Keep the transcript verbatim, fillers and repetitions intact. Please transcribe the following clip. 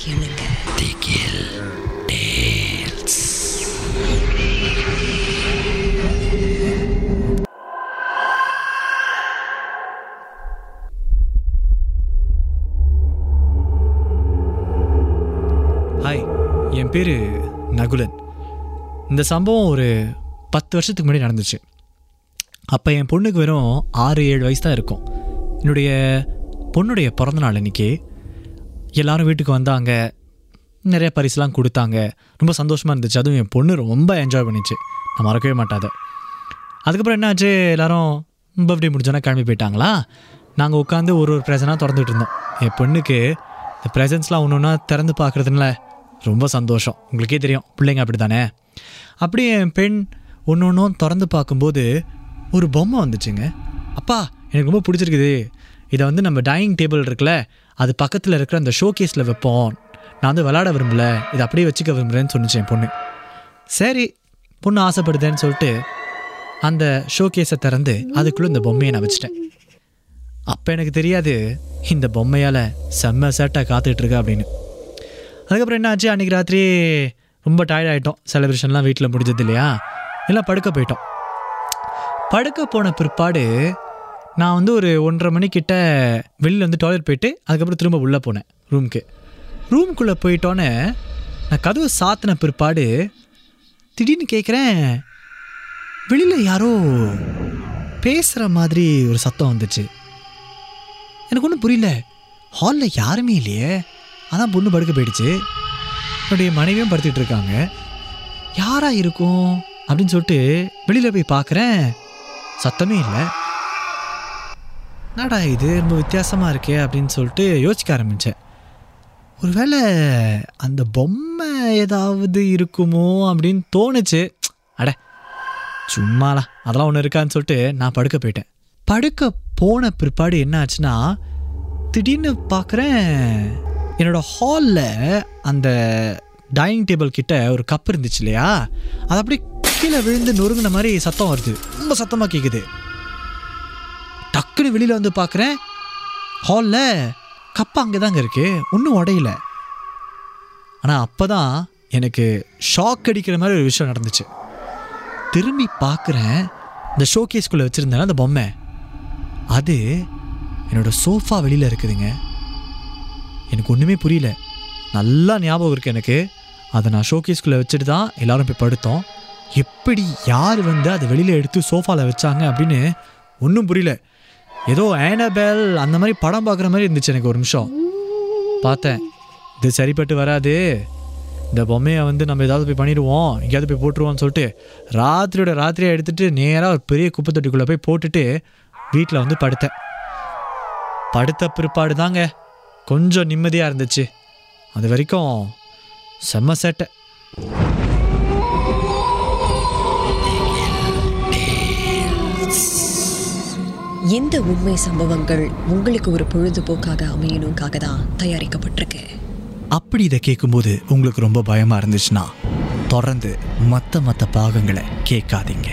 கேளுங்க. திகில் tales. Hi, என் பேர் நகுலன். இந்த சம்பவம் ஒரு பத்து வருஷத்துக்கு முன்னாடி நடந்துச்சு. அப்போ என் பொண்ணுக்கு வெறும் ஆறு ஏழு வயசு தான் இருக்கும். என்னுடைய பொண்ணுடைய பிறந்தநாள் அன்றைக்கி எல்லோரும் வீட்டுக்கு வந்தாங்க, நிறைய பரிசுலாம் கொடுத்தாங்க, ரொம்ப சந்தோஷமாக இருந்துச்சு. அதுவும் என் பொண்ணு ரொம்ப என்ஜாய் பண்ணிச்சு, நான் மறக்கவே மாட்டாத. அதுக்கப்புறம் என்னாச்சு, எல்லோரும் பர்த்டே முடிஞ்சோன்னா கிளம்பி போயிட்டாங்களா. நாங்கள் உட்காந்து ஒரு ஒரு ப்ரெசனாக திறந்துகிட்டு இருந்தோம். என் பொண்ணுக்கு இந்த ப்ரெசன்ட்ஸ்லாம் ஒன்று ஒன்றா திறந்து பார்க்குறதுனால ரொம்ப சந்தோஷம். உங்களுக்கே தெரியும், பிள்ளைங்க அப்படி தானே. அப்படியே என் பெண் ஒன்று ஒன்றும் திறந்து பார்க்கும்போது ஒரு பொம்மை வந்துச்சுங்க. அப்பா, எனக்கு ரொம்ப பிடிச்சிருக்குது, இதை வந்து நம்ம டைனிங் டேபிள் இருக்குல்ல, அது பக்கத்தில் இருக்கிற அந்த ஷோ கேஸில் வைப்போம். நான் வந்து விளாட விரும்பலை, இதை அப்படியே வச்சுக்க விரும்புகிறேன்னு சொன்னிச்சு என் பொண்ணு. சரி, பொண்ணு ஆசைப்படுதேன்னு சொல்லிட்டு அந்த ஷோ கேஸை திறந்து அதுக்குள்ளே இந்த பொம்மையை நான் வச்சுட்டேன். அப்போ எனக்கு தெரியாது இந்த பொம்மையால் செம்ம சேட்டாக காத்துட்ருக்கா அப்படின்னு. அதுக்கப்புறம் என்ன ஆச்சு, அன்றைக்கி ராத்திரி ரொம்ப டயர்ட் ஆகிட்டோம். செலிப்ரேஷன்லாம் வீட்டில் முடிஞ்சது இல்லையா, எல்லாம் படுக்க போயிட்டோம். படுக்க போன பிற்பாடு நான் வந்து ஒரு ஒன்றரை மணிக்கிட்ட வெளியில் வந்து டாய்லெட் போயிட்டு அதுக்கப்புறம் திரும்ப உள்ளே போனேன் ரூமுக்கு. ரூமுக்குள்ளே போயிட்டோன்னே நான் கதவை சாத்தின பிற்பாடு திடீர்னு கேட்குறேன், வெளியில் யாரோ பேசுகிற மாதிரி ஒரு சத்தம் வந்துச்சு. எனக்கு ஒன்றும் புரியல, ஹாலில் யாருமே இல்லையே. அதான் பொண்ணு படுக்க போயிடுச்சு, என்னுடைய மனைவியும் படுத்துட்டு இருக்காங்க. யாராக இருக்கும் அப்படின்னு சொல்லிட்டு வெளியில் போய் பார்க்குறேன், சத்தமே இல்லை. என்னடா இது, ரொம்ப வித்தியாசமாக இருக்கே அப்படின்னு சொல்லிட்டு யோசிக்க ஆரம்பித்தேன். ஒருவேளை அந்த பொம்மை ஏதாவது இருக்குமோ அப்படின்னு தோணுச்சு. அட சும்மாலா, அதெல்லாம் ஒன்று இருக்கான்னு சொல்லிட்டு நான் படுக்க போயிட்டேன். படுக்க போன பிற்பாடு என்ன ஆச்சுன்னா, திடீர்னு பார்க்குறேன் என்னோடய ஹாலில் அந்த டைனிங் டேபிள் கிட்ட ஒரு கப் இருந்துச்சு இல்லையா, அது அப்படியே கீழே விழுந்து நொறுங்கின மாதிரி சத்தம் வருது, ரொம்ப சத்தமாக கேட்குது. டக்குன்னு வெளியில் வந்து பார்க்குறேன், ஹாலில் கப்பு அங்கே தாங்க இருக்குது, ஒன்றும் உடையில. ஆனால் அப்போ தான் எனக்கு ஷாக் அடிக்கிற மாதிரி ஒரு விஷயம் நடந்துச்சு. திரும்பி பார்க்குறேன், இந்த ஷோ கேஸ்குள்ளே வச்சுருந்தேன்னா அந்த பொம்மை, அது என்னோடய சோஃபா வெளியில் இருக்குதுங்க. எனக்கு ஒன்றுமே புரியல, நல்லா ஞாபகம் இருக்குது எனக்கு. அதை நான் ஷோகேஸ்குள்ளே வச்சுட்டு தான் எல்லோரும் போய் படுத்தோம். எப்படி யார் வந்து அதை வெளியில் எடுத்து சோஃபாவில் வச்சாங்க அப்படின்னு ஒன்றும் புரியல. ஏதோ ஆனபெல் அந்த மாதிரி படம் பார்க்குற மாதிரி இருந்துச்சு எனக்கு. ஒரு நிமிஷம் பார்த்தேன், இது சரிப்பட்டு வராது, இந்த பொம்மையை வந்து நம்ம ஏதாவது போய் பண்ணிடுவோம், எங்கேயாவது போய் போட்டுருவோம்னு சொல்லிட்டு ராத்திரியோட ராத்திரியாக எடுத்துகிட்டு நேராக ஒரு பெரிய குப்பை தொட்டிக்குள்ளே போய் போட்டுட்டு வீட்டில் வந்து படுத்தேன். படுத்த பிற்பாடு தாங்க கொஞ்சம் நிம்மதியாக இருந்துச்சு. அது வரைக்கும் செம்ம சேட்டை. எந்த உண்மை சம்பவங்கள் உங்களுக்கு ஒரு பொழுதுபோக்காக அமையணுக்காக தான் தயாரிக்கப்பட்டிருக்கு. அப்படி இதை கேட்கும்போது உங்களுக்கு ரொம்ப பயமாக இருந்துச்சுன்னா தொடர்ந்து மற்ற மற்ற பாகங்களை கேட்காதீங்க.